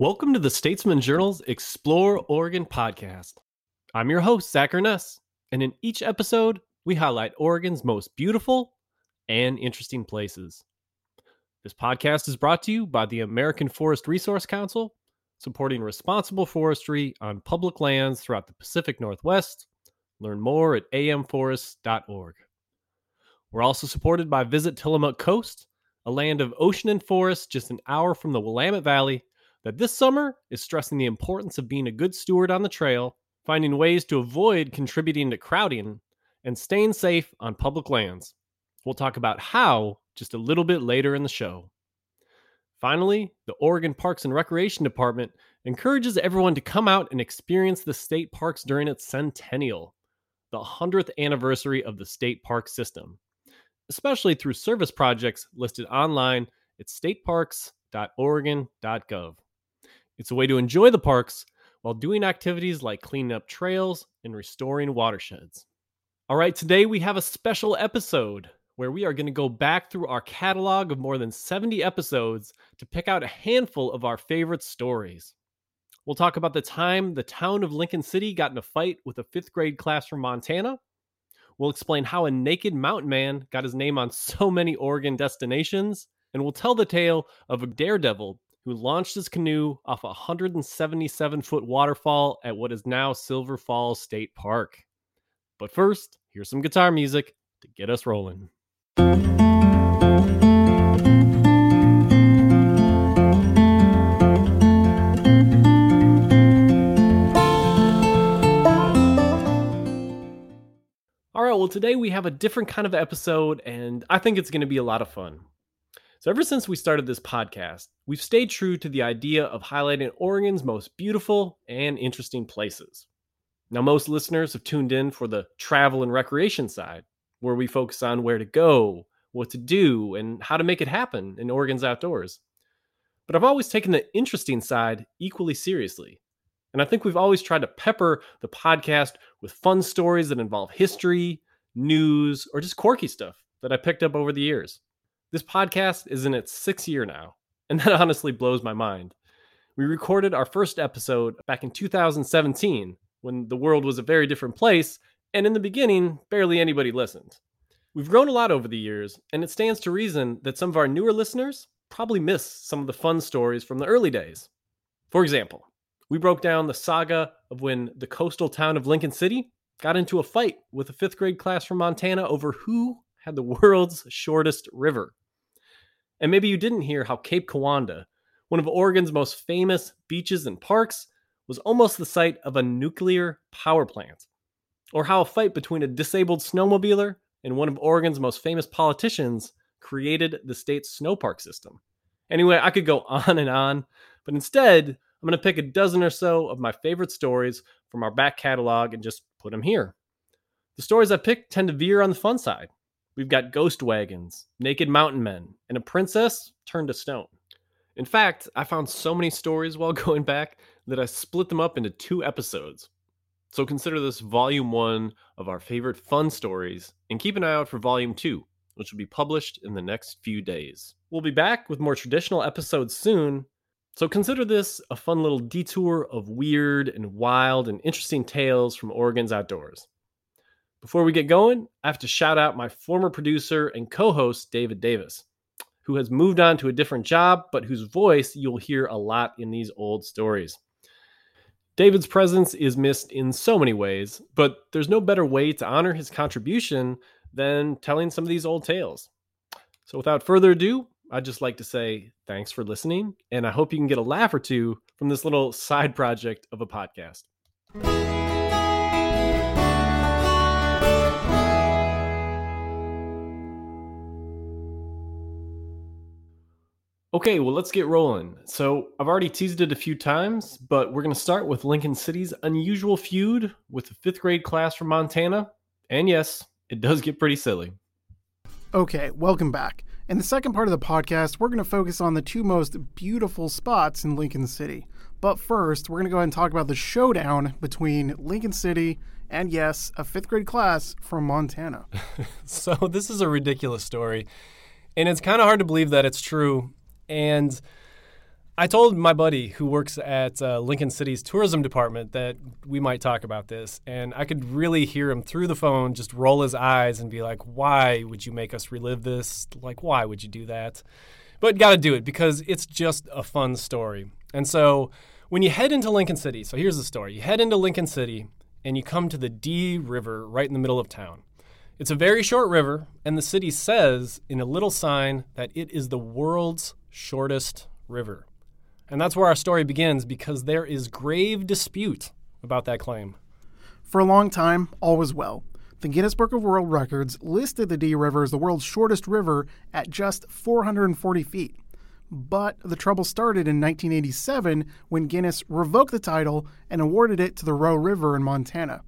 Welcome to the Statesman Journal's Explore Oregon podcast. I'm your host, Zach Ernest, and in each episode, we highlight Oregon's most beautiful and interesting places. This podcast is brought to you by the American Forest Resource Council, supporting responsible forestry on public lands throughout the Pacific Northwest. Learn more at amforests.org. We're also supported by Visit Tillamook Coast, a land of ocean and forest just an hour from the Willamette Valley, that this summer is stressing the importance of being a good steward on the trail, finding ways to avoid contributing to crowding, and staying safe on public lands. We'll talk about how just a little bit later in the show. Finally, the Oregon Parks and Recreation Department encourages everyone to come out and experience the state parks during its centennial, the 100th anniversary of the state park system, especially through service projects listed online at stateparks.oregon.gov. It's a way to enjoy the parks while doing activities like cleaning up trails and restoring watersheds. All right, today we have a special episode where we are going to go back through our catalog of more than 70 episodes to pick out a handful of our favorite stories. We'll talk about the time the town of Lincoln City got in a fight with a fifth grade class from Montana. We'll explain how a naked mountain man got his name on so many Oregon destinations. And we'll tell the tale of a daredevil who launched his canoe off a 177-foot waterfall at what is now Silver Falls State Park. But first, here's some guitar music to get us rolling. All right, well, today we have a different kind of episode, and I think it's going to be a lot of fun. So ever since we started this podcast, we've stayed true to the idea of highlighting Oregon's most beautiful and interesting places. Now, most listeners have tuned in for the travel and recreation side, where we focus on where to go, what to do, and how to make it happen in Oregon's outdoors. But I've always taken the interesting side equally seriously. And I think we've always tried to pepper the podcast with fun stories that involve history, news, or just quirky stuff that I picked up over the years. This podcast is in its 6th year now, and that honestly blows my mind. We recorded our first episode back in 2017, when the world was a very different place, and in the beginning, barely anybody listened. We've grown a lot over the years, and it stands to reason that some of our newer listeners probably miss some of the fun stories from the early days. For example, we broke down the saga of when the coastal town of Lincoln City got into a fight with a 5th grade class from Montana over who had the world's shortest river. And maybe you didn't hear how Cape Kiwanda, one of Oregon's most famous beaches and parks, was almost the site of a nuclear power plant. Or how a fight between a disabled snowmobiler and one of Oregon's most famous politicians created the state's snowpark system. Anyway, I could go on and on, but instead, I'm going to pick a dozen or so of my favorite stories from our back catalog and just put them here. The stories I picked tend to veer on the fun side. We've got ghost wagons, naked mountain men, and a princess turned to stone. In fact, I found so many stories while going back that I split them up into 2 episodes. So consider this volume 1 of our favorite fun stories, and keep an eye out for volume 2, which will be published in the next few days. We'll be back with more traditional episodes soon, so consider this a fun little detour of weird and wild and interesting tales from Oregon's outdoors. Before we get going, I have to shout out my former producer and co-host, David Davis, who has moved on to a different job, but whose voice you'll hear a lot in these old stories. David's presence is missed in so many ways, but there's no better way to honor his contribution than telling some of these old tales. So without further ado, I'd just like to say thanks for listening, and I hope you can get a laugh or two from this little side project of a podcast. Okay, well, let's get rolling. So I've already teased it a few times, but we're going to start with Lincoln City's unusual feud with a 5th grade class from Montana. And yes, it does get pretty silly. Okay, welcome back. In the second part of the podcast, we're going to focus on the 2 most beautiful spots in Lincoln City. But first, we're going to go ahead and talk about the showdown between Lincoln City and, yes, a 5th grade class from Montana. So this is a ridiculous story, and it's kind of hard to believe that it's true. And I told my buddy who works at Lincoln City's tourism department that we might talk about this, and I could really hear him through the phone just roll his eyes and be like, why would you make us relive this? Like, why would you do that? But got to do it because it's just a fun story. And so when you head into Lincoln City, so here's the story. You head into Lincoln City and you come to the D River right in the middle of town. It's a very short river, and the city says in a little sign that it is the world's shortest river. And that's where our story begins, because there is grave dispute about that claim. For a long time, all was well. The Guinness Book of World Records listed the D River as the world's shortest river at just 440 feet. But the trouble started in 1987 when Guinness revoked the title and awarded it to the Roe River in Montana.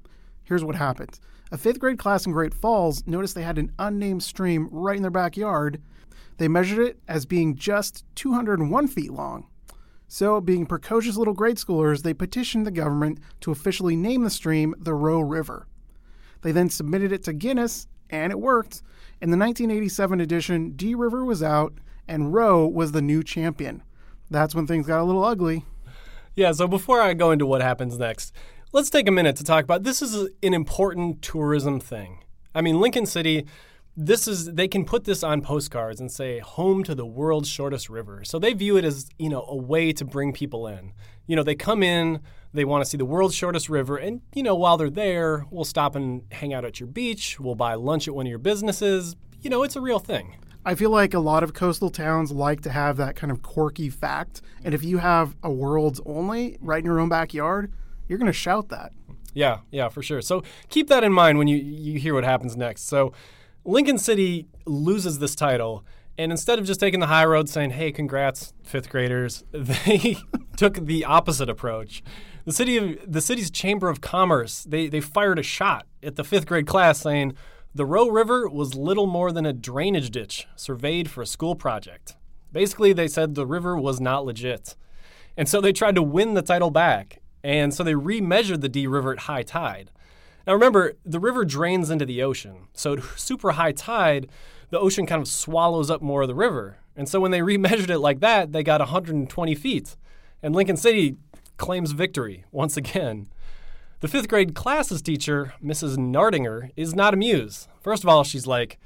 Here's what happened. A fifth-grade class in Great Falls noticed they had an unnamed stream right in their backyard. They measured it as being just 201 feet long. So, being precocious little grade schoolers, they petitioned the government to officially name the stream the Roe River. They then submitted it to Guinness, and it worked. In the 1987 edition, D River was out, and Roe was the new champion. That's when things got a little ugly. Yeah, so before I go into what happens next, let's take a minute to talk about this is an important tourism thing. I mean, Lincoln City... They can put this on postcards and say, home to the world's shortest river. So they view it as, a way to bring people in. They come in, they want to see the world's shortest river. And, while they're there, we'll stop and hang out at your beach. We'll buy lunch at one of your businesses. It's a real thing. I feel like a lot of coastal towns like to have that kind of quirky fact. And if you have a world's only right in your own backyard, you're going to shout that. Yeah, for sure. So keep that in mind when you hear what happens next. So Lincoln City loses this title, and instead of just taking the high road saying, hey, congrats, fifth graders, they took the opposite approach. The city's Chamber of Commerce, they fired a shot at the fifth-grade class saying, the Roe River was little more than a drainage ditch surveyed for a school project. Basically, they said the river was not legit. And so they tried to win the title back, and so they remeasured the D River at high tide. Now remember, the river drains into the ocean. So at super high tide, the ocean kind of swallows up more of the river. And so when they remeasured it like that, they got 120 feet. And Lincoln City claims victory once again. The fifth grade classes teacher, Mrs. Nardinger, is not amused. First of all, she's like,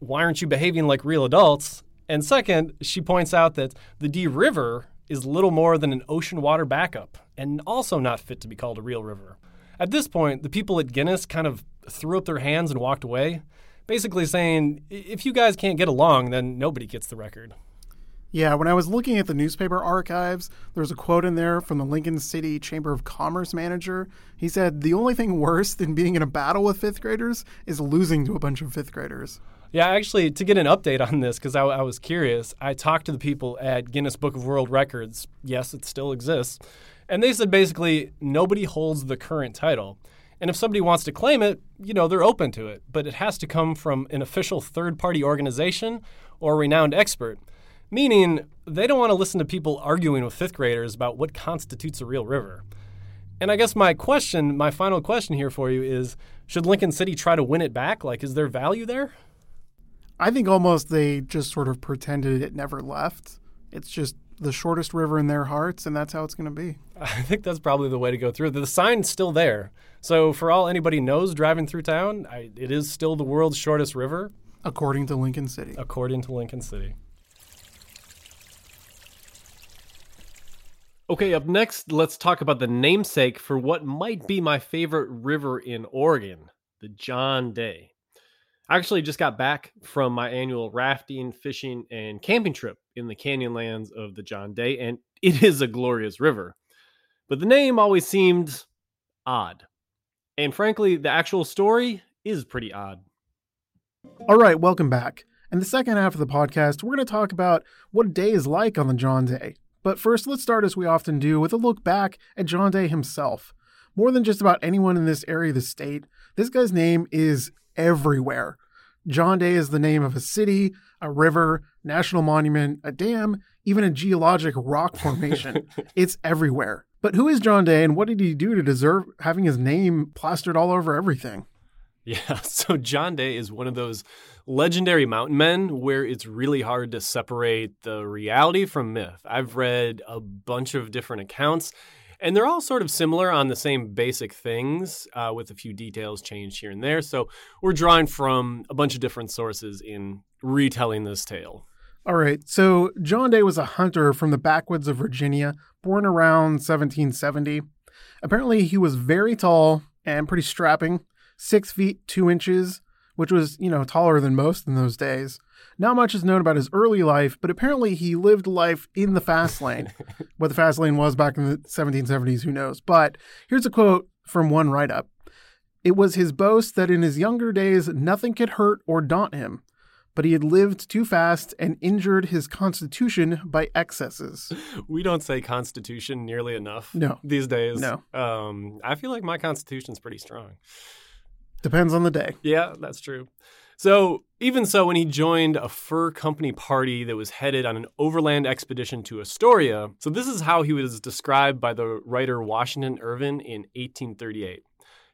why aren't you behaving like real adults? And second, she points out that the D River is little more than an ocean water backup and also not fit to be called a real river. At this point, the people at Guinness kind of threw up their hands and walked away, basically saying, if you guys can't get along, then nobody gets the record. Yeah, when I was looking at the newspaper archives, there was a quote in there from the Lincoln City Chamber of Commerce manager. He said, the only thing worse than being in a battle with fifth graders is losing to a bunch of fifth graders. Yeah, actually, to get an update on this, because I was curious, I talked to the people at Guinness Book of World Records. Yes, it still exists. And they said basically nobody holds the current title. And if somebody wants to claim it, they're open to it. But it has to come from an official third-party organization or a renowned expert, meaning they don't want to listen to people arguing with fifth graders about what constitutes a real river. And I guess my final question here for you is, should Lincoln City try to win it back? Like, is there value there? I think almost they just sort of pretended it never left. It's just the shortest river in their hearts, and that's how it's going to be. I think that's probably the way to go through. The sign's still there. So for all anybody knows driving through town, it is still the world's shortest river. According to Lincoln City. Okay, up next, let's talk about the namesake for what might be my favorite river in Oregon, the John Day. I actually just got back from my annual rafting, fishing, and camping trip in the Canyonlands of the John Day, and it is a glorious river. But the name always seemed odd. And frankly, the actual story is pretty odd. All right, welcome back. In the second half of the podcast, we're going to talk about what a day is like on the John Day. But first, let's start as we often do with a look back at John Day himself. More than just about anyone in this area of the state, this guy's name is everywhere. John Day is the name of a city, a river, national monument, a dam, even a geologic rock formation. It's everywhere. But who is John Day, and what did he do to deserve having his name plastered all over everything? Yeah, so John Day is one of those legendary mountain men where it's really hard to separate the reality from myth. I've read a bunch of different accounts, and they're all sort of similar on the same basic things with a few details changed here and there. So we're drawing from a bunch of different sources in retelling this tale. All right, so John Day was a hunter from the backwoods of Virginia, born around 1770. Apparently, he was very tall and pretty strapping. 6 feet 2 inches, which was, taller than most in those days. Not much is known about his early life, but apparently he lived life in the fast lane. What the fast lane was back in the 1770s, who knows? But here's a quote from one write-up. It was his boast that in his younger days, nothing could hurt or daunt him, but he had lived too fast and injured his constitution by excesses. We don't say constitution nearly enough these days. No. I feel like my constitution's pretty strong. Depends on the day. Yeah, that's true. So even so, when he joined a fur company party that was headed on an overland expedition to Astoria, so this is how he was described by the writer Washington Irving in 1838.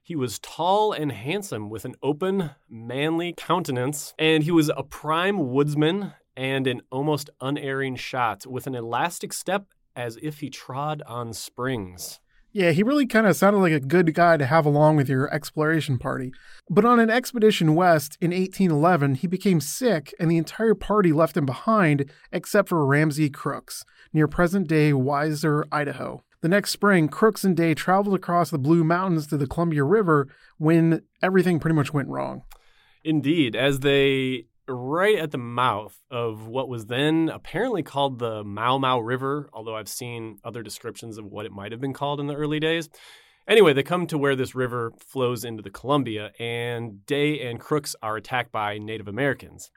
He was tall and handsome with an open, manly countenance, and he was a prime woodsman and an almost unerring shot with an elastic step as if he trod on springs. Yeah, he really kind of sounded like a good guy to have along with your exploration party. But on an expedition west in 1811, he became sick, and the entire party left him behind, except for Ramsey Crooks, near present-day Weiser, Idaho. The next spring, Crooks and Day traveled across the Blue Mountains to the Columbia River when everything pretty much went wrong. Indeed, as they... right at the mouth of what was then apparently called the Mau Mau River, although I've seen other descriptions of what it might have been called in the early days. Anyway, they come to where this river flows into the Columbia, and Day and Crooks are attacked by Native Americans.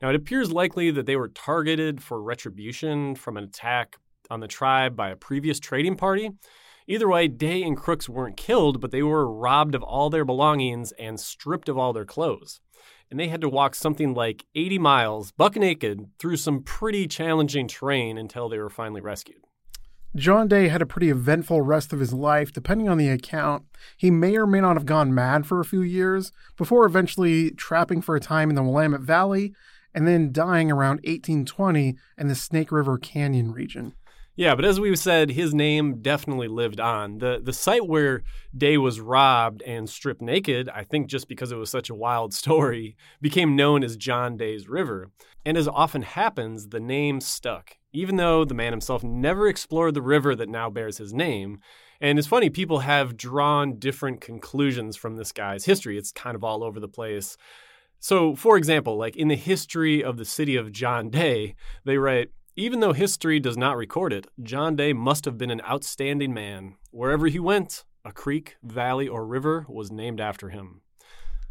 Now, it appears likely that they were targeted for retribution from an attack on the tribe by a previous trading party. Either way, Day and Crooks weren't killed, but they were robbed of all their belongings and stripped of all their clothes. And they had to walk something like 80 miles, buck naked, through some pretty challenging terrain until they were finally rescued. John Day had a pretty eventful rest of his life, depending on the account. He may or may not have gone mad for a few years, before eventually trapping for a time in the Willamette Valley, and then dying around 1820 in the Snake River Canyon region. Yeah, but as we said, his name definitely lived on. The site where Day was robbed and stripped naked, I think just because it was such a wild story, became known as John Day's River. And as often happens, the name stuck, even though the man himself never explored the river that now bears his name. And it's funny, people have drawn different conclusions from this guy's history. It's kind of all over the place. So, for example, like in the history of the city of John Day, they write, even though history does not record it, John Day must have been an outstanding man. Wherever he went, a creek, valley, or river was named after him.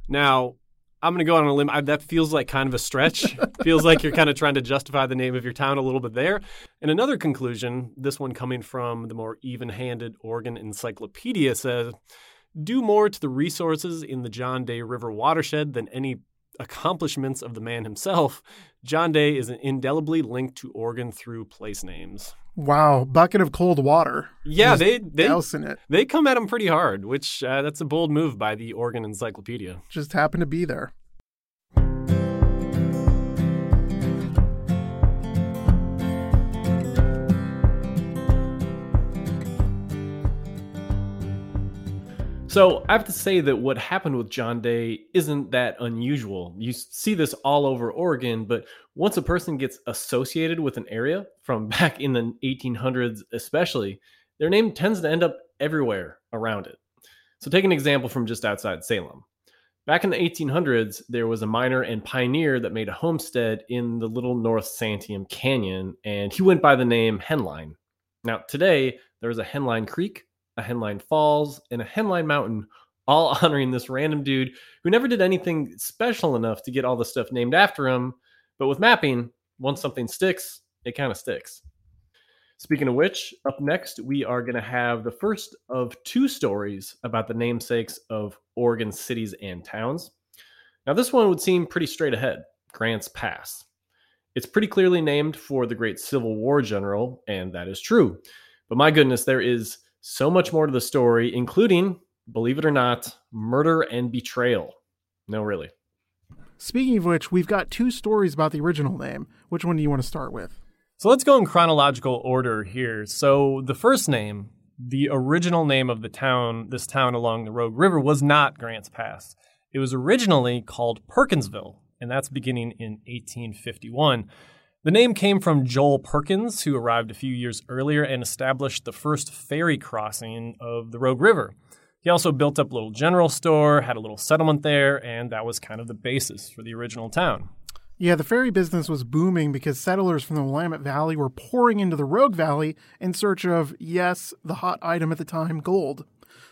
Now, I'm going to go on a limb. That feels like kind of a stretch. Feels like you're kind of trying to justify the name of your town a little bit there. And another conclusion, this one coming from the more even-handed Oregon Encyclopedia, says, due more to the resources in the John Day River watershed than any accomplishments of the man himself, John Day is indelibly linked to Oregon through place names. Wow, bucket of cold water. Yeah, they douse in it. They come at him pretty hard, which that's a bold move by the Oregon Encyclopedia. Just happened to be there. So I have to say that what happened with John Day isn't that unusual. You see this all over Oregon, but once a person gets associated with an area, from back in the 1800s especially, their name tends to end up everywhere around it. So take an example from just outside Salem. Back in the 1800s, there was a miner and pioneer that made a homestead in the little North Santiam Canyon, and he went by the name Henline. Now today, there's a Henline Creek, a Henline Falls, and a Henline Mountain, all honoring this random dude who never did anything special enough to get all the stuff named after him. But with mapping, once something sticks, it kind of sticks. Speaking of which, up next, we are going to have the first of two stories about the namesakes of Oregon cities and towns. Now, this one would seem pretty straight ahead, Grant's Pass. It's pretty clearly named for the great Civil War general, and that is true. But my goodness, there is so much more to the story, including, believe it or not, murder and betrayal. No, really. Speaking of which, we've got two stories about the original name. Which one do you want to start with? So let's go in chronological order here. So the first name, the original name of the town, this town along the Rogue River, was not Grant's Pass. It was originally called Perkinsville, and that's beginning in 1851. The name came from Joel Perkins, who arrived a few years earlier and established the first ferry crossing of the Rogue River. He also built up a little general store, had a little settlement there, and that was kind of the basis for the original town. Yeah, the ferry business was booming because settlers from the Willamette Valley were pouring into the Rogue Valley in search of, yes, the hot item at the time, gold.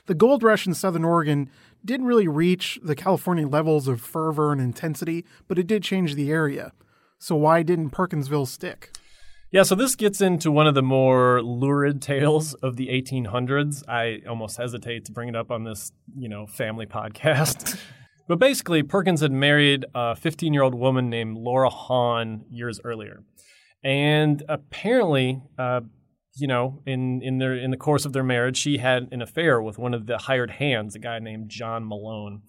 The gold rush in southern Oregon didn't really reach the California levels of fervor and intensity, but it did change the area. So why didn't Perkinsville stick? Yeah, so this gets into one of the more lurid tales of the 1800s. I almost hesitate to bring it up on this, family podcast. But basically, Perkins had married a 15-year-old woman named Laura Hahn years earlier. And apparently, in the course of their marriage, she had an affair with one of the hired hands, a guy named John Malone.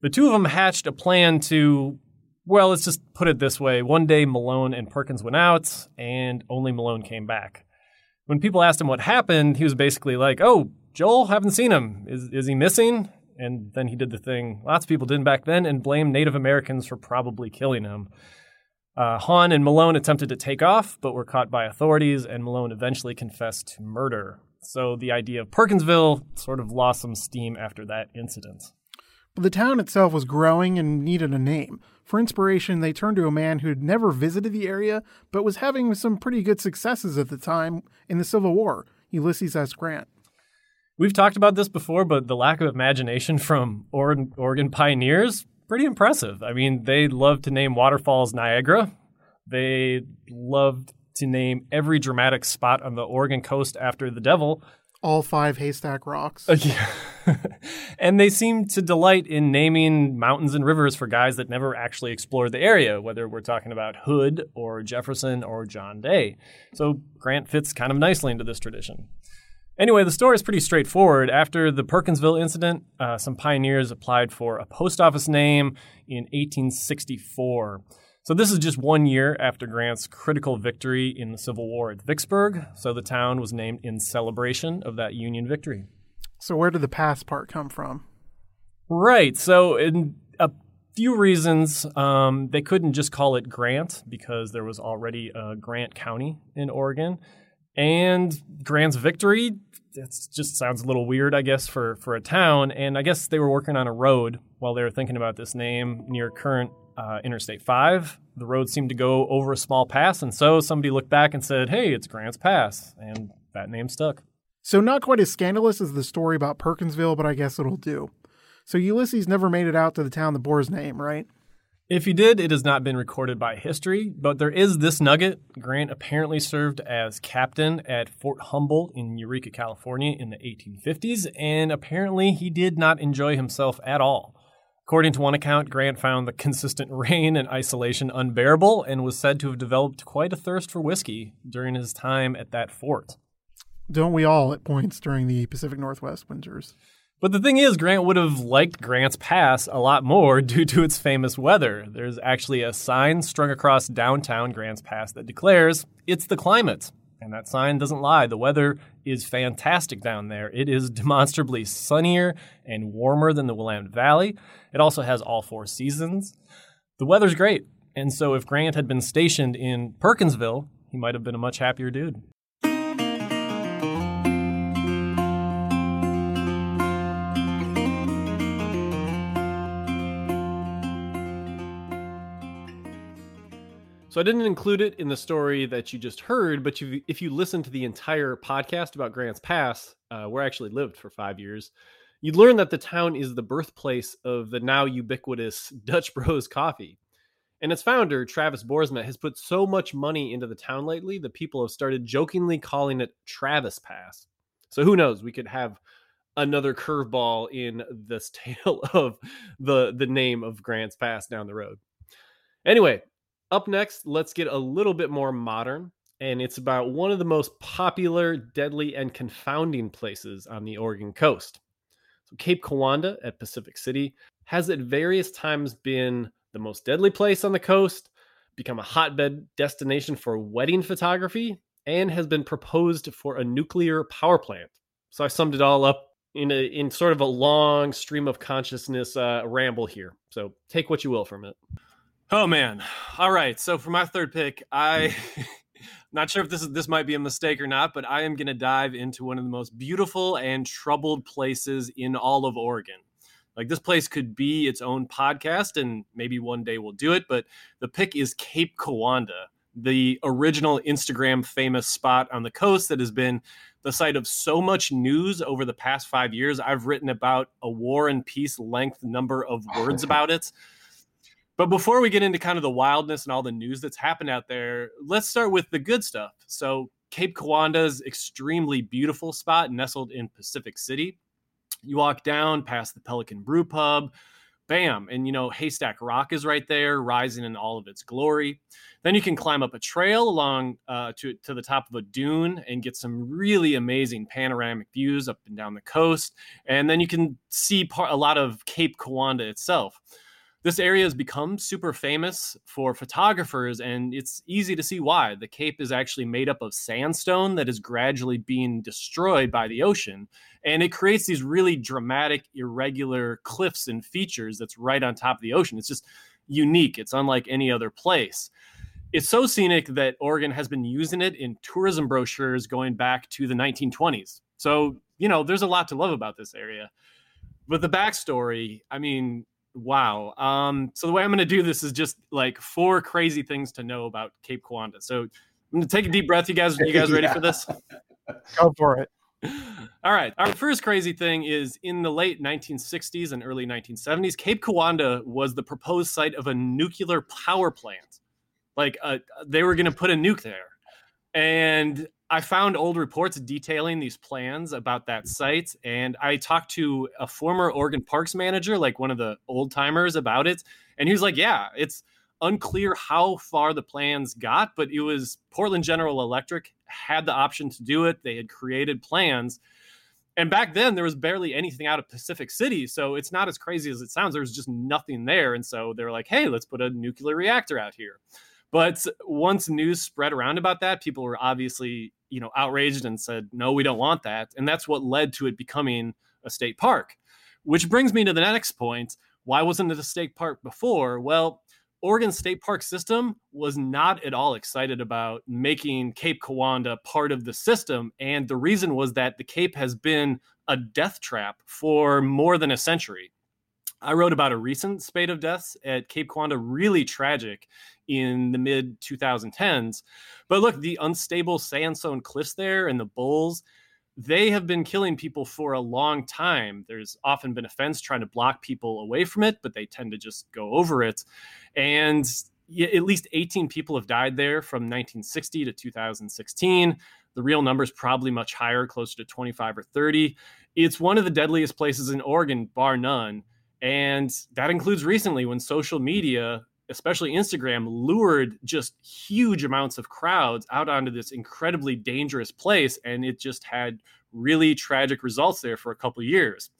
The two of them hatched a plan to... Well, let's just put it this way. One day, Malone and Perkins went out, and only Malone came back. When people asked him what happened, he was basically like, oh, Joel, haven't seen him. Is he missing? And then he did the thing lots of people did back then and blamed Native Americans for probably killing him. Hahn and Malone attempted to take off, but were caught by authorities, and Malone eventually confessed to murder. So the idea of Perkinsville sort of lost some steam after that incident. The town itself was growing and needed a name. For inspiration, they turned to a man who had never visited the area, but was having some pretty good successes at the time in the Civil War, Ulysses S. Grant. We've talked about this before, but the lack of imagination from Oregon pioneers, pretty impressive. I mean, they loved to name waterfalls Niagara. They loved to name every dramatic spot on the Oregon coast after the devil. All five haystack rocks. Yeah. And they seem to delight in naming mountains and rivers for guys that never actually explored the area, whether we're talking about Hood or Jefferson or John Day. So Grant fits kind of nicely into this tradition. Anyway, the story is pretty straightforward. After the Perkinsville incident, some pioneers applied for a post office name in 1864. So this is just 1 year after Grant's critical victory in the Civil War at Vicksburg. So the town was named in celebration of that Union victory. So where did the pass part come from? Right. So in a few reasons, they couldn't just call it Grant because there was already a Grant County in Oregon. And Grant's victory, that just sounds a little weird, I guess, for a town. And I guess they were working on a road while they were thinking about this name near current Interstate 5. The road seemed to go over a small pass, and so somebody looked back and said, hey, it's Grant's Pass, and that name stuck. So not quite as scandalous as the story about Perkinsville, but I guess it'll do. So Ulysses never made it out to the town that bore his name, right? If he did, it has not been recorded by history, but there is this nugget. Grant apparently served as captain at Fort Humble in Eureka, California in the 1850s, and apparently he did not enjoy himself at all. According to one account, Grant found the consistent rain and isolation unbearable and was said to have developed quite a thirst for whiskey during his time at that fort. Don't we all at points during the Pacific Northwest winters? But the thing is, Grant would have liked Grant's Pass a lot more due to its famous weather. There's actually a sign strung across downtown Grant's Pass that declares, it's the climate. And that sign doesn't lie. The weather is fantastic down there. It is demonstrably sunnier and warmer than the Willamette Valley. It also has all four seasons. The weather's great. And so if Grant had been stationed in Perkinsville, he might have been a much happier dude. So I didn't include it in the story that you just heard, but if you listen to the entire podcast about Grant's Pass, where I actually lived for 5 years, you'd learn that the town is the birthplace of the now ubiquitous Dutch Bros Coffee. And its founder, Travis Boersma, has put so much money into the town lately that people have started jokingly calling it Travis Pass. So who knows? We could have another curveball in this tale of the name of Grant's Pass down the road. Anyway. Up next, let's get a little bit more modern, and it's about one of the most popular, deadly, and confounding places on the Oregon coast. So Cape Kiwanda at Pacific City has at various times been the most deadly place on the coast, become a hotbed destination for wedding photography, and has been proposed for a nuclear power plant. So I summed it all up in sort of a long stream of consciousness ramble here. So take what you will from it. Oh, man. All right. So for my third pick, I'm not sure if this might be a mistake or not, but I am going to dive into one of the most beautiful and troubled places in all of Oregon. Like, this place could be its own podcast, and maybe one day we'll do it. But the pick is Cape Kiwanda, the original Instagram famous spot on the coast that has been the site of so much news over the past 5 years. I've written about a War and Peace length number of words about it. But before we get into kind of the wildness and all the news that's happened out there, let's start with the good stuff. So Cape Kiwanda's extremely beautiful spot nestled in Pacific City. You walk down past the Pelican Brew Pub, bam, and, you know, Haystack Rock is right there, rising in all of its glory. Then you can climb up a trail along to the top of a dune and get some really amazing panoramic views up and down the coast. And then you can see a lot of Cape Kiwanda itself. This area has become super famous for photographers, and it's easy to see why. The Cape is actually made up of sandstone that is gradually being destroyed by the ocean, and it creates these really dramatic, irregular cliffs and features that's right on top of the ocean. It's just unique. It's unlike any other place. It's so scenic that Oregon has been using it in tourism brochures going back to the 1920s. So, you know, there's a lot to love about this area. But the backstory, I mean... Wow. So the way I'm going to do this is just like 4 crazy things to know about Cape Kiwanda. So I'm going to take a deep breath. You guys ready for this? Go for it. All right. Our first crazy thing is, in the late 1960s and early 1970s, Cape Kiwanda was the proposed site of a nuclear power plant. Like they were going to put a nuke there. And I found old reports detailing these plans about that site, and I talked to a former Oregon Parks manager, like one of the old timers, about it, and he was like, yeah, it's unclear how far the plans got, but it was Portland General Electric had the option to do it. They had created plans, and back then there was barely anything out of Pacific City, so it's not as crazy as it sounds. There was just nothing there, and so they were like, hey, let's put a nuclear reactor out here. But once news spread around about that, people were obviously, you know, outraged and said, no, we don't want that. And that's what led to it becoming a state park, which brings me to the next point. Why wasn't it a state park before? Well, Oregon's state park system was not at all excited about making Cape Kiwanda part of the system. And the reason was that the Cape has been a death trap for more than a century. I wrote about a recent spate of deaths at Cape Kiwanda, really tragic, in the mid-2010s. But look, the unstable sandstone cliffs there and the bulls, they have been killing people for a long time. There's often been a fence trying to block people away from it, but they tend to just go over it. And at least 18 people have died there from 1960 to 2016. The real number is probably much higher, closer to 25 or 30. It's one of the deadliest places in Oregon, bar none. And that includes recently, when social media, especially Instagram, lured just huge amounts of crowds out onto this incredibly dangerous place. And it just had really tragic results there for a couple of years.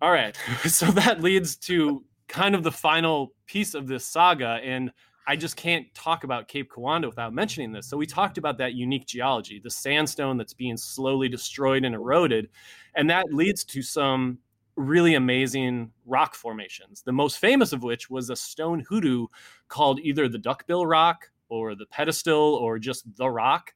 All right. So that leads to kind of the final piece of this saga. And I just can't talk about Cape Kiwanda without mentioning this. So we talked about that unique geology, the sandstone that's being slowly destroyed and eroded. And that leads to some really amazing rock formations, the most famous of which was a stone hoodoo called either the Duckbill Rock or the Pedestal or just the Rock.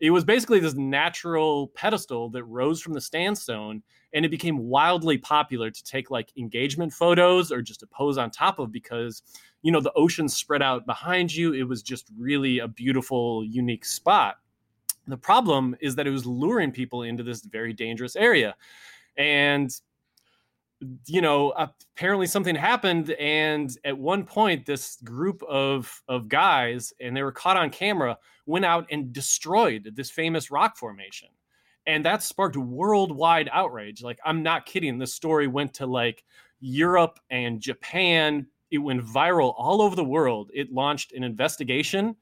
It was basically this natural pedestal that rose from the sandstone, and it became wildly popular to take like engagement photos or just to pose on top of, because, you know, the ocean spread out behind you. It was just really a beautiful, unique spot. The problem is that it was luring people into this very dangerous area. And you know, apparently something happened, and at one point, this group of guys, and they were caught on camera, went out and destroyed this famous rock formation, and that sparked worldwide outrage. Like, I'm not kidding. This story went to like Europe and Japan. It went viral all over the world. It launched an investigation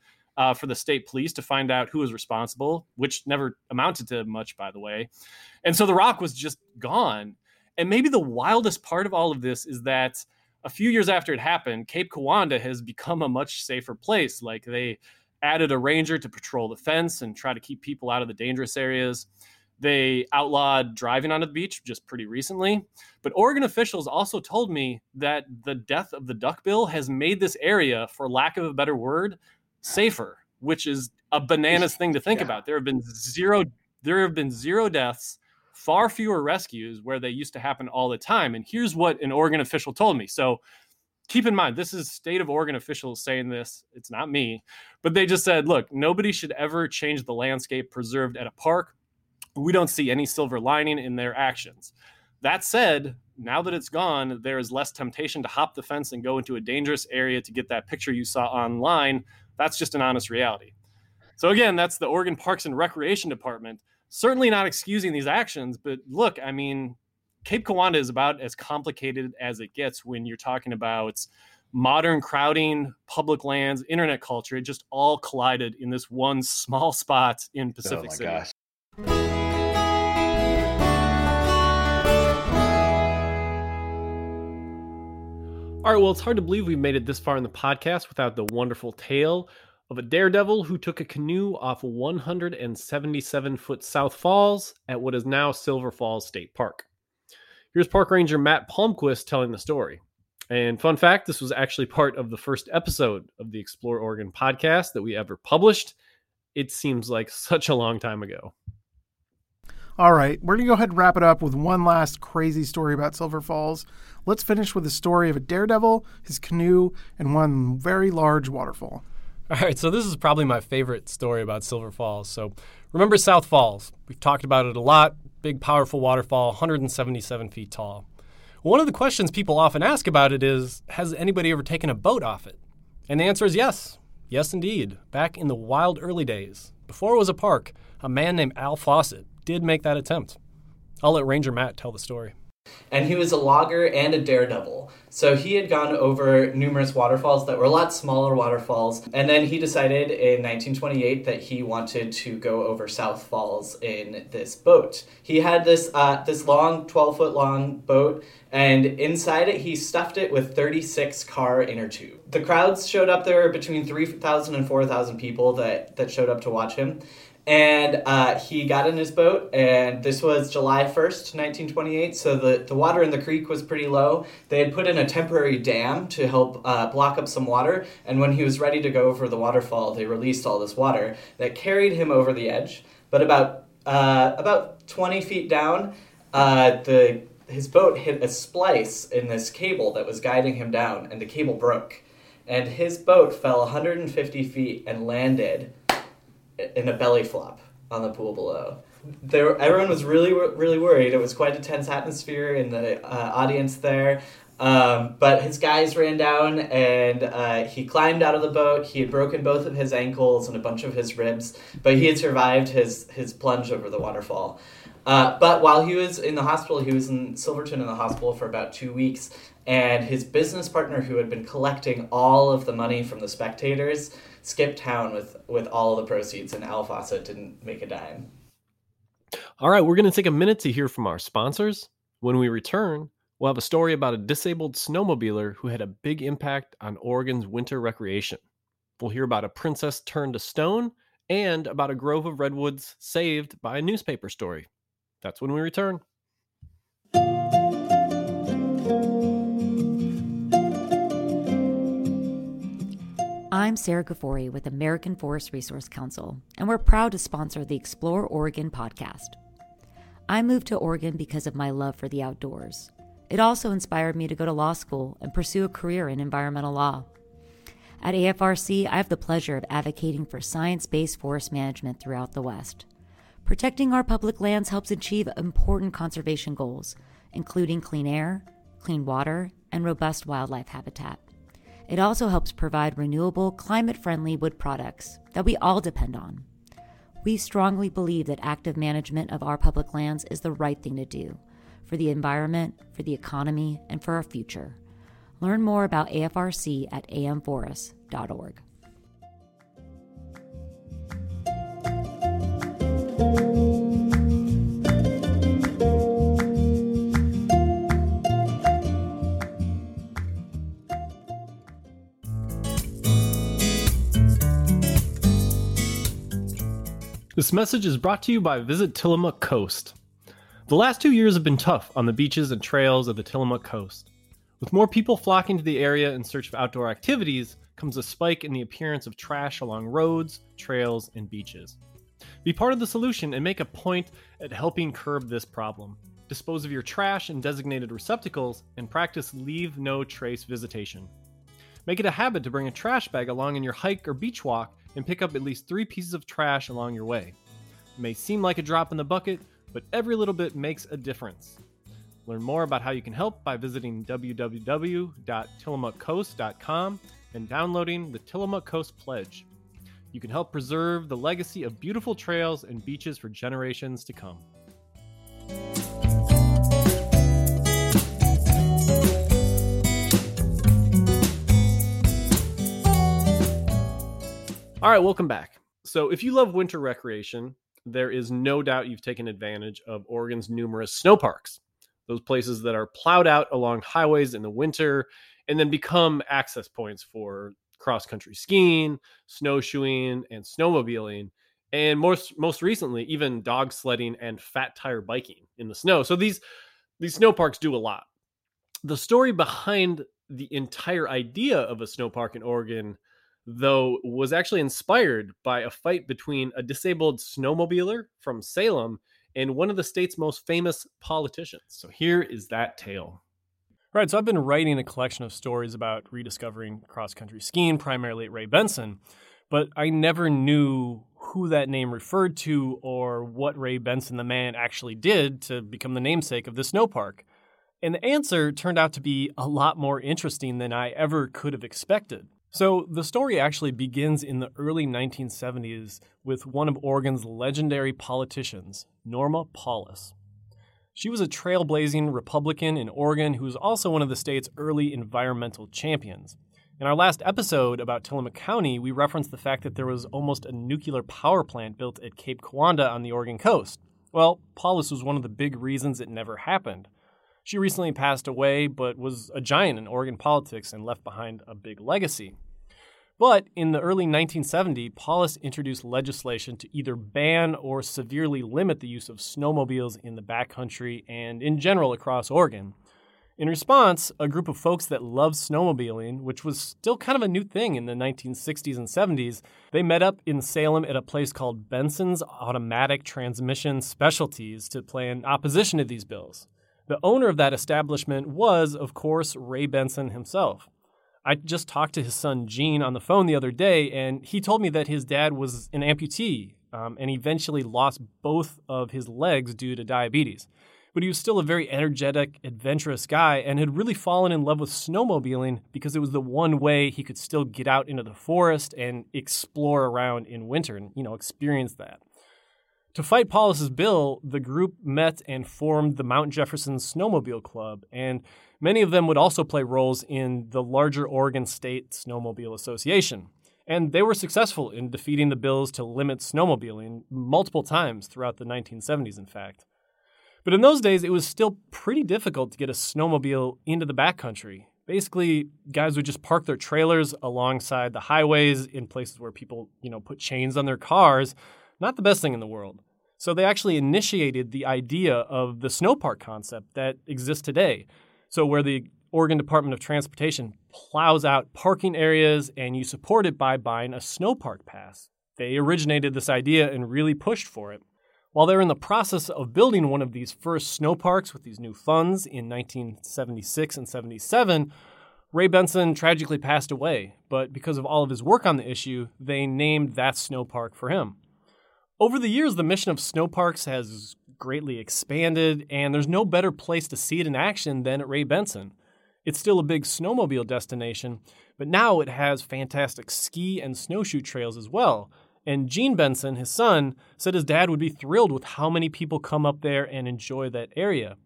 for the state police to find out who was responsible, which never amounted to much, by the way. And so the rock was just gone. And maybe the wildest part of all of this is that a few years after it happened, Cape Kiwanda has become a much safer place. Like, they added a ranger to patrol the fence and try to keep people out of the dangerous areas. They outlawed driving onto the beach just pretty recently. But Oregon officials also told me that the death of the duckbill has made this area, for lack of a better word, safer, which is a bananas thing to think about. There have been zero deaths, far fewer rescues where they used to happen all the time. And here's what an Oregon official told me. So keep in mind, this is state of Oregon officials saying this. It's not me. But they just said, look, nobody should ever change the landscape preserved at a park. We don't see any silver lining in their actions. That said, now that it's gone, there is less temptation to hop the fence and go into a dangerous area to get that picture you saw online. That's just an honest reality. So again, that's the Oregon Parks and Recreation Department. Certainly not excusing these actions, but look, I mean, Cape Kiwanda is about as complicated as it gets when you're talking about modern crowding, public lands, internet culture. It just all collided in this one small spot in Pacific City. Gosh. All right, well, it's hard to believe we've made it this far in the podcast without the wonderful tale of a daredevil who took a canoe off 177-foot South Falls at what is now Silver Falls State Park. Here's Park Ranger Matt Palmquist telling the story. And fun fact, this was actually part of the first episode of the Explore Oregon podcast that we ever published. It seems like such a long time ago. All right, we're going to go ahead and wrap it up with one last crazy story about Silver Falls. Let's finish with the story of a daredevil, his canoe, and one very large waterfall. All right, so this is probably my favorite story about Silver Falls. So remember South Falls. We've talked about it a lot. Big, powerful waterfall, 177 feet tall. One of the questions people often ask about it is, has anybody ever taken a boat off it? And the answer is yes. Yes, indeed. Back in the wild early days, before it was a park, a man named Al Fawcett did make that attempt. I'll let Ranger Matt tell the story. And he was a logger and a daredevil. So he had gone over numerous waterfalls that were a lot smaller waterfalls. And then he decided in 1928 that he wanted to go over South Falls in this boat. He had this long, 12-foot long boat, and inside it, he stuffed it with 36 car inner tube. The crowds showed up. There were between 3,000 and 4,000 people that showed up to watch him. And he got in his boat, and this was July 1st, 1928, so the water in the creek was pretty low. They had put in a temporary dam to help block up some water, and when he was ready to go over the waterfall, they released all this water that carried him over the edge. But about 20 feet down, his boat hit a splice in this cable that was guiding him down, and the cable broke. And his boat fell 150 feet and landed in a belly flop on the pool below. Everyone was really, really worried. It was quite a tense atmosphere in the audience there. But his guys ran down, and he climbed out of the boat. He had broken both of his ankles and a bunch of his ribs, but he had survived his plunge over the waterfall. But while he was in the hospital, he was in Silverton in the hospital for about 2 weeks, and his business partner, who had been collecting all of the money from the spectators, skipped town with all of the proceeds, and Al Fawcett didn't make a dime. All right, we're going to take a minute to hear from our sponsors. When we return, we'll have a story about a disabled snowmobiler who had a big impact on Oregon's winter recreation. We'll hear about a princess turned to stone and about a grove of redwoods saved by a newspaper story. That's when we return. I'm Sarah Gafori with American Forest Resource Council, and we're proud to sponsor the Explore Oregon podcast. I moved to Oregon because of my love for the outdoors. It also inspired me to go to law school and pursue a career in environmental law. At AFRC, I have the pleasure of advocating for science-based forest management throughout the West. Protecting our public lands helps achieve important conservation goals, including clean air, clean water, and robust wildlife habitat. It also helps provide renewable, climate-friendly wood products that we all depend on. We strongly believe that active management of our public lands is the right thing to do for the environment, for the economy, and for our future. Learn more about AFRC at amforest.org. This message is brought to you by Visit Tillamook Coast. The last 2 years have been tough on the beaches and trails of the Tillamook Coast. With more people flocking to the area in search of outdoor activities comes a spike in the appearance of trash along roads, trails, and beaches. Be part of the solution and make a point at helping curb this problem. Dispose of your trash in designated receptacles and practice leave no trace visitation. Make it a habit to bring a trash bag along in your hike or beach walk and pick up at least 3 pieces of trash along your way. It may seem like a drop in the bucket, but every little bit makes a difference. Learn more about how you can help by visiting www.tillamookcoast.com and downloading the Tillamook Coast Pledge. You can help preserve the legacy of beautiful trails and beaches for generations to come. All right, welcome back. So if you love winter recreation, there is no doubt you've taken advantage of Oregon's numerous snow parks, those places that are plowed out along highways in the winter and then become access points for cross-country skiing, snowshoeing, and snowmobiling, and most recently, even dog sledding and fat tire biking in the snow. So these snow parks do a lot. The story behind the entire idea of a snow park in Oregon, though, was actually inspired by a fight between a disabled snowmobiler from Salem and one of the state's most famous politicians. So here is that tale. Right, so I've been writing a collection of stories about rediscovering cross-country skiing, primarily at Ray Benson, but I never knew who that name referred to or what Ray Benson, the man, actually did to become the namesake of the snow park. And the answer turned out to be a lot more interesting than I ever could have expected. So the story actually begins in the early 1970s with one of Oregon's legendary politicians, Norma Paulus. She was a trailblazing Republican in Oregon who was also one of the state's early environmental champions. In our last episode about Tillamook County, we referenced the fact that there was almost a nuclear power plant built at Cape Kiwanda on the Oregon coast. Well, Paulus was one of the big reasons it never happened. She recently passed away, but was a giant in Oregon politics and left behind a big legacy. But in the early 1970s, Paulus introduced legislation to either ban or severely limit the use of snowmobiles in the backcountry and in general across Oregon. In response, a group of folks that loved snowmobiling, which was still kind of a new thing in the 1960s and 70s, they met up in Salem at a place called Benson's Automatic Transmission Specialties to plan opposition to these bills. The owner of that establishment was, of course, Ray Benson himself. I just talked to his son Gene on the phone the other day, and he told me that his dad was an amputee and eventually lost both of his legs due to diabetes. But he was still a very energetic, adventurous guy and had really fallen in love with snowmobiling because it was the one way he could still get out into the forest and explore around in winter and, experience that. To fight Paulus's bill, the group met and formed the Mount Jefferson Snowmobile Club, and many of them would also play roles in the larger Oregon State Snowmobile Association. And they were successful in defeating the bills to limit snowmobiling multiple times throughout the 1970s, in fact. But in those days, it was still pretty difficult to get a snowmobile into the backcountry. Basically, guys would just park their trailers alongside the highways in places where people, put chains on their cars. Not the best thing in the world. So they actually initiated the idea of the snow park concept that exists today. So where the Oregon Department of Transportation plows out parking areas and you support it by buying a snow park pass. They originated this idea and really pushed for it. While they're in the process of building one of these first snow parks with these new funds in 1976 and 77, Ray Benson tragically passed away. But because of all of his work on the issue, they named that snow park for him. Over the years, the mission of snow parks has greatly expanded, and there's no better place to see it in action than at Ray Benson. It's still a big snowmobile destination, but now it has fantastic ski and snowshoe trails as well. And Gene Benson, his son, said his dad would be thrilled with how many people come up there and enjoy that area.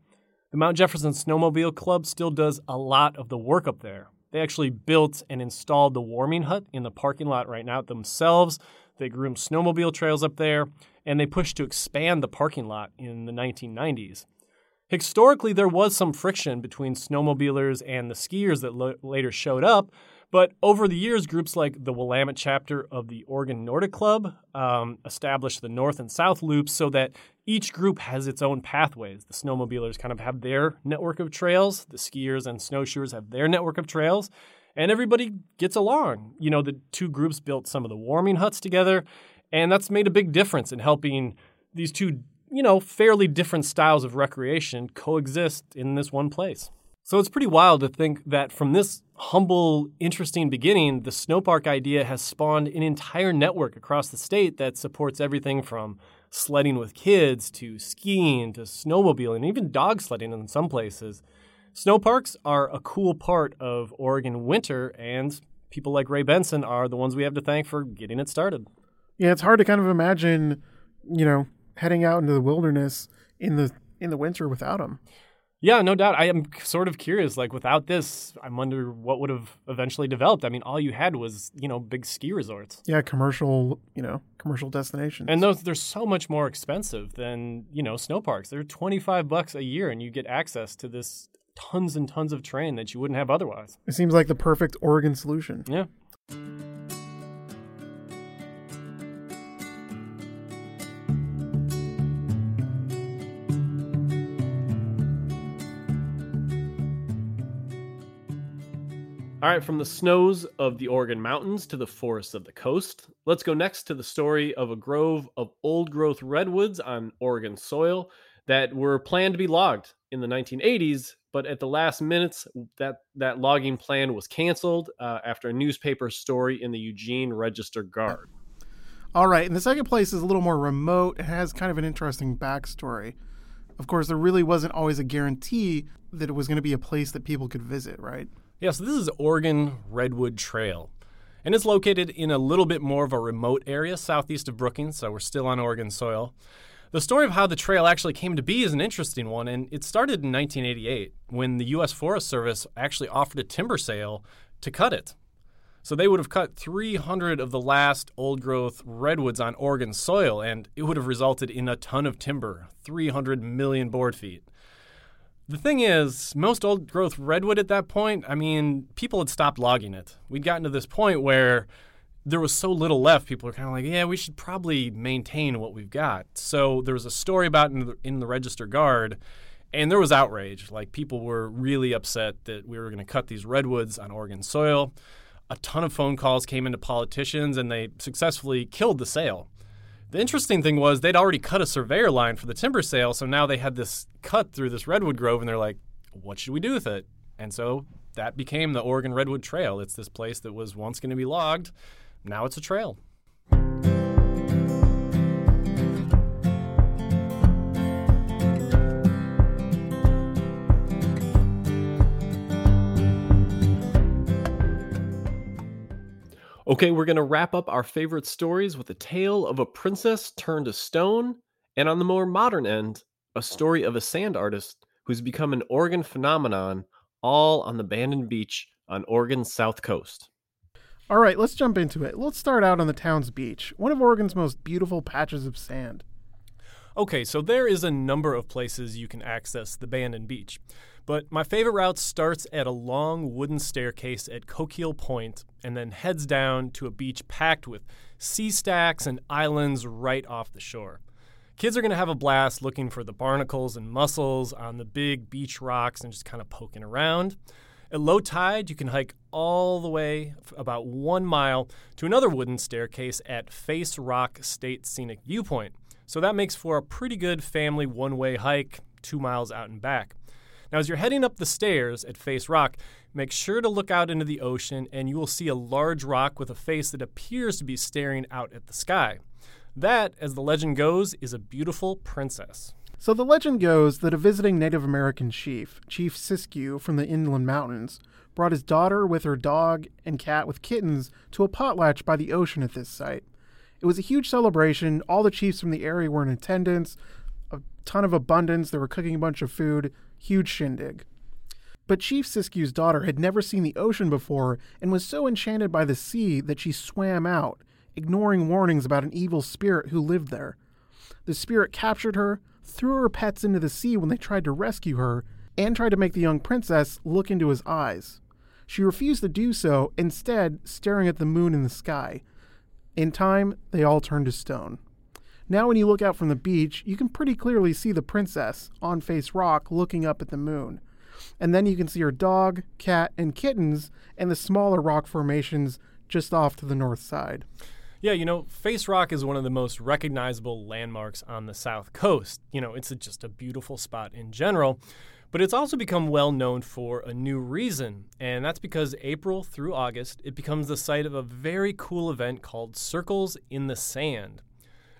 The Mount Jefferson Snowmobile Club still does a lot of the work up there. They actually built and installed the warming hut in the parking lot right now themselves. They groomed snowmobile trails up there, and they pushed to expand the parking lot in the 1990s. Historically, there was some friction between snowmobilers and the skiers that later showed up, But over the years, groups like the Willamette chapter of the Oregon Nordic Club established the north and south loops so that each group has its own pathways. The snowmobilers kind of have their network of trails. The skiers and snowshoers have their network of trails. And everybody gets along. You know, the two groups built some of the warming huts together. And that's made a big difference in helping these two, you know, fairly different styles of recreation coexist in this one place. So it's pretty wild to think that from this humble, interesting beginning, the snowpark idea has spawned an entire network across the state that supports everything from sledding with kids to skiing to snowmobiling, even dog sledding in some places. Snowparks are a cool part of Oregon winter, and people like Ray Benson are the ones we have to thank for getting it started. Yeah, it's hard to kind of imagine, you know, heading out into the wilderness in the winter without them. Yeah, no doubt. I am sort of curious, like, without this, I wonder what would have eventually developed. I mean, all you had was, you know, big ski resorts. Yeah, commercial destinations. And those, they're so much more expensive than, you know, snow parks. They're $25 a year, and you get access to this tons and tons of terrain that you wouldn't have otherwise. It seems like the perfect Oregon solution. Yeah. All right, from the snows of the Oregon mountains to the forests of the coast, let's go next to the story of a grove of old-growth redwoods on Oregon soil that were planned to be logged in the 1980s, but at the last minutes, that logging plan was canceled after a newspaper story in the Eugene Register Guard. All right, and the second place is a little more remote. It has kind of an interesting backstory. Of course, there really wasn't always a guarantee that it was going to be a place that people could visit, right? Yeah, so this is Oregon Redwood Trail, and it's located in a little bit more of a remote area southeast of Brookings, so we're still on Oregon soil. The story of how the trail actually came to be is an interesting one, and it started in 1988 when the U.S. Forest Service actually offered a timber sale to cut it. So they would have cut 300 of the last old-growth redwoods on Oregon soil, and it would have resulted in a ton of timber, 300 million board feet. The thing is, most old-growth redwood at that point, I mean, people had stopped logging it. We'd gotten to this point where there was so little left, people were kind of like, yeah, we should probably maintain what we've got. So there was a story about in the Register Guard, and there was outrage. Like, people were really upset that we were going to cut these redwoods on Oregon soil. A ton of phone calls came into politicians, and they successfully killed the sale. The interesting thing was they'd already cut a surveyor line for the timber sale, so now they had this cut through this redwood grove, and they're like, what should we do with it? And so that became the Oregon Redwood Trail. It's this place that was once going to be logged. Now it's a trail. Okay, we're going to wrap up our favorite stories with a tale of a princess turned to stone, and on the more modern end, a story of a sand artist who's become an Oregon phenomenon, all on the Bandon Beach on Oregon's south coast. All right, let's jump into it. Let's start out on the town's beach, one of Oregon's most beautiful patches of sand. Okay, so there is a number of places you can access the Bandon Beach, but my favorite route starts at a long wooden staircase at Coquille Point and then heads down to a beach packed with sea stacks and islands right off the shore. Kids are going to have a blast looking for the barnacles and mussels on the big beach rocks and just kind of poking around. At low tide, you can hike all the way about 1 mile to another wooden staircase at Face Rock State Scenic Viewpoint. So that makes for a pretty good family one-way hike 2 miles out and back. Now, as you're heading up the stairs at Face Rock, make sure to look out into the ocean, and you will see a large rock with a face that appears to be staring out at the sky. That, as the legend goes, is a beautiful princess. So the legend goes that a visiting Native American chief, Chief Siskiyou from the Inland Mountains, brought his daughter with her dog and cat with kittens to a potlatch by the ocean at this site. It was a huge celebration. All the chiefs from the area were in attendance, a ton of abundance. They were cooking a bunch of food. Huge shindig. But Chief Siskiyou's daughter had never seen the ocean before and was so enchanted by the sea that she swam out, ignoring warnings about an evil spirit who lived there. The spirit captured her, threw her pets into the sea when they tried to rescue her, and tried to make the young princess look into his eyes. She refused to do so, instead staring at the moon in the sky. In time, they all turned to stone. Now when you look out from the beach, you can pretty clearly see the princess on Face Rock looking up at the moon. And then you can see her dog, cat, and kittens and the smaller rock formations just off to the north side. Yeah, you know, Face Rock is one of the most recognizable landmarks on the South Coast. You know, it's just a beautiful spot in general. But it's also become well known for a new reason, and that's because April through August, it becomes the site of a very cool event called Circles in the Sand.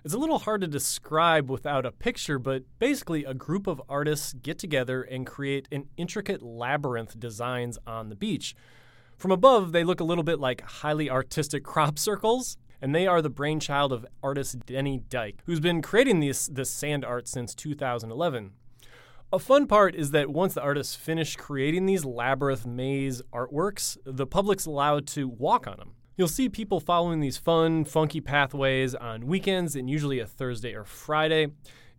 It's a little hard to describe without a picture, but basically a group of artists get together and create an intricate labyrinth designs on the beach. From above, they look a little bit like highly artistic crop circles, and they are the brainchild of artist Denny Dyke, who's been creating this sand art since 2011. A fun part is that once the artists finish creating these labyrinth maze artworks, the public's allowed to walk on them. You'll see people following these fun, funky pathways on weekends and usually a Thursday or Friday.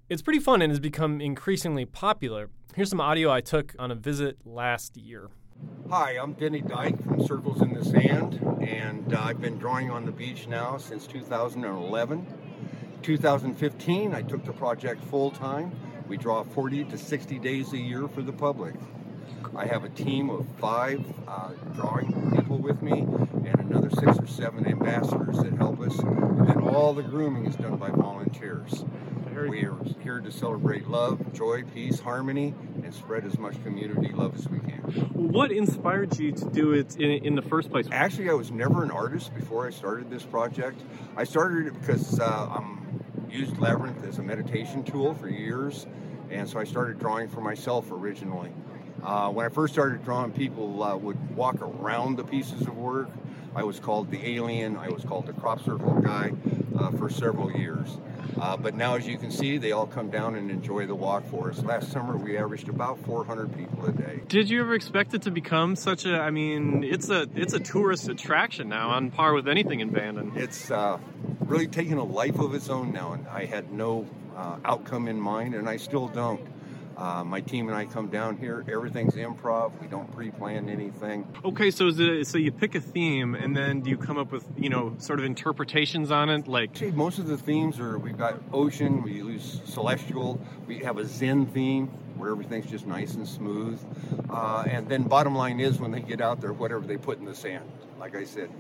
It's pretty fun and has become increasingly popular. Here's some audio I took on a visit last year. Hi, I'm Denny Dyke from Circles in the Sand, and I've been drawing on the beach now since 2011. 2015, I took the project full-time. We draw 40 to 60 days a year for the public. I have a team of five drawing people with me and another 6 or 7 ambassadors that help us. And then all the grooming is done by volunteers. We are here to celebrate love, joy, peace, harmony, and spread as much community love as we can. What inspired you to do it in the first place? Actually, I was never an artist before I started this project. I started it because I used labyrinth as a meditation tool for years, and so I started drawing for myself originally. When I first started drawing, people would walk around the pieces of work. I was called the alien. I was called the crop circle guy for several years. But now, as you can see, they all come down and enjoy the walk for us. Last summer, we averaged about 400 people a day. Did you ever expect it to become such a, I mean, it's a tourist attraction now, on par with anything in Bandon. It's really taken a life of its own now, and I had no outcome in mind, and I still don't. My team and I come down here. Everything's improv. We don't pre-plan anything. Okay, so so you pick a theme, and then do you come up with, you know, sort of interpretations on it? Actually, most of the themes are, we've got ocean, we use celestial, we have a Zen theme where everything's just nice and smooth. And then bottom line is, when they get out there, whatever they put in the sand. Like I said,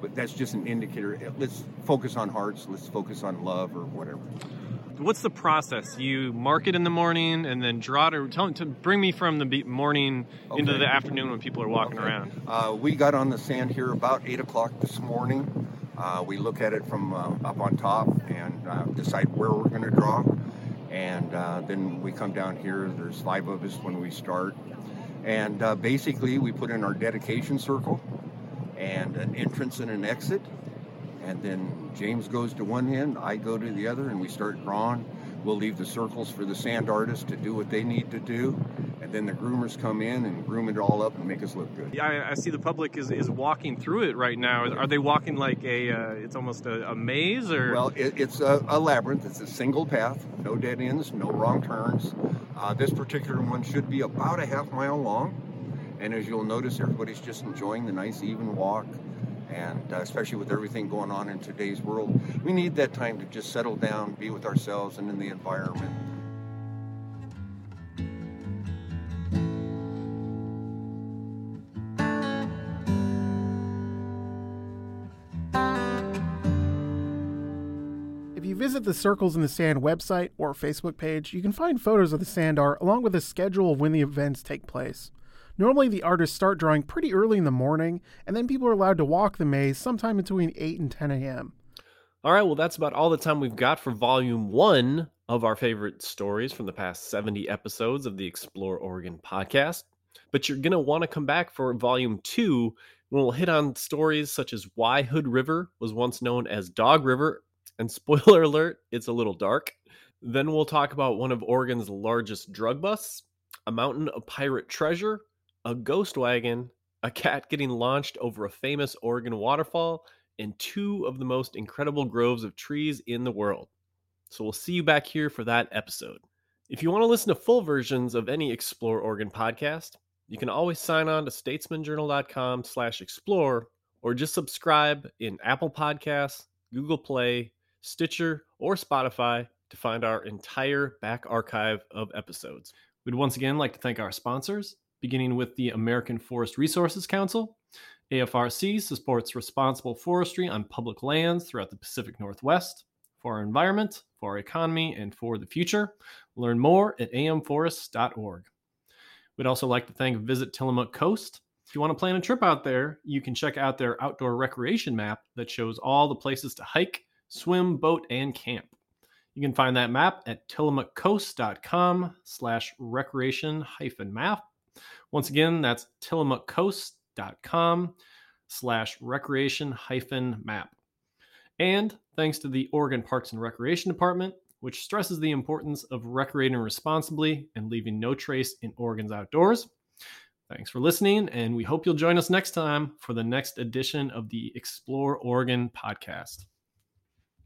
but that's just an indicator. Let's focus on hearts. Let's focus on love or whatever. What's the process? You mark it in the morning and then draw it? Or to bring me from the morning into the afternoon when people are walking around. We got on the sand here about 8 o'clock this morning. We look at it from up on top and decide where we're going to draw. And then we come down here. There's 5 of us when we start. And basically we put in our dedication circle and an entrance and an exit. And then James goes to one end, I go to the other, and we start drawing. We'll leave the circles for the sand artists to do what they need to do. And then the groomers come in and groom it all up and make us look good. Yeah, I see the public is walking through it right now. Are they walking like it's almost a maze? Or? Well, it's a labyrinth. It's a single path, no dead ends, no wrong turns. This particular one should be about a half mile long. And as you'll notice, everybody's just enjoying the nice, even walk. And especially with everything going on in today's world, we need that time to just settle down, be with ourselves and in the environment. If you visit the Circles in the Sand website or Facebook page, you can find photos of the sand art along with a schedule of when the events take place. Normally, the artists start drawing pretty early in the morning, and then people are allowed to walk the maze sometime between 8 and 10 a.m. All right, well, that's about all the time we've got for Volume 1 of our favorite stories from the past 70 episodes of the Explore Oregon podcast. But you're going to want to come back for Volume 2, when we'll hit on stories such as why Hood River was once known as Dog River, and spoiler alert, it's a little dark. Then we'll talk about one of Oregon's largest drug busts, a mountain of pirate treasure, a ghost wagon, a cat getting launched over a famous Oregon waterfall, and 2 of the most incredible groves of trees in the world. So we'll see you back here for that episode. If you want to listen to full versions of any Explore Oregon podcast, You can always sign on to statesmanjournal.com/explore or just subscribe in Apple Podcasts, Google Play, Stitcher, or Spotify to find our entire back archive of episodes. We'd once again like to thank our sponsors, beginning with the American Forest Resource Council. AFRC supports responsible forestry on public lands throughout the Pacific Northwest for our environment, for our economy, and for the future. Learn more at amforests.org. We'd also like to thank Visit Tillamook Coast. If you want to plan a trip out there, you can check out their outdoor recreation map that shows all the places to hike, swim, boat, and camp. You can find that map at tillamookcoast.com/recreation-map. Once again, that's tillamookcoast.com/recreation-map. And thanks to the Oregon Parks and Recreation Department, which stresses the importance of recreating responsibly and leaving no trace in Oregon's outdoors. Thanks for listening, and we hope you'll join us next time for the next edition of the Explore Oregon podcast.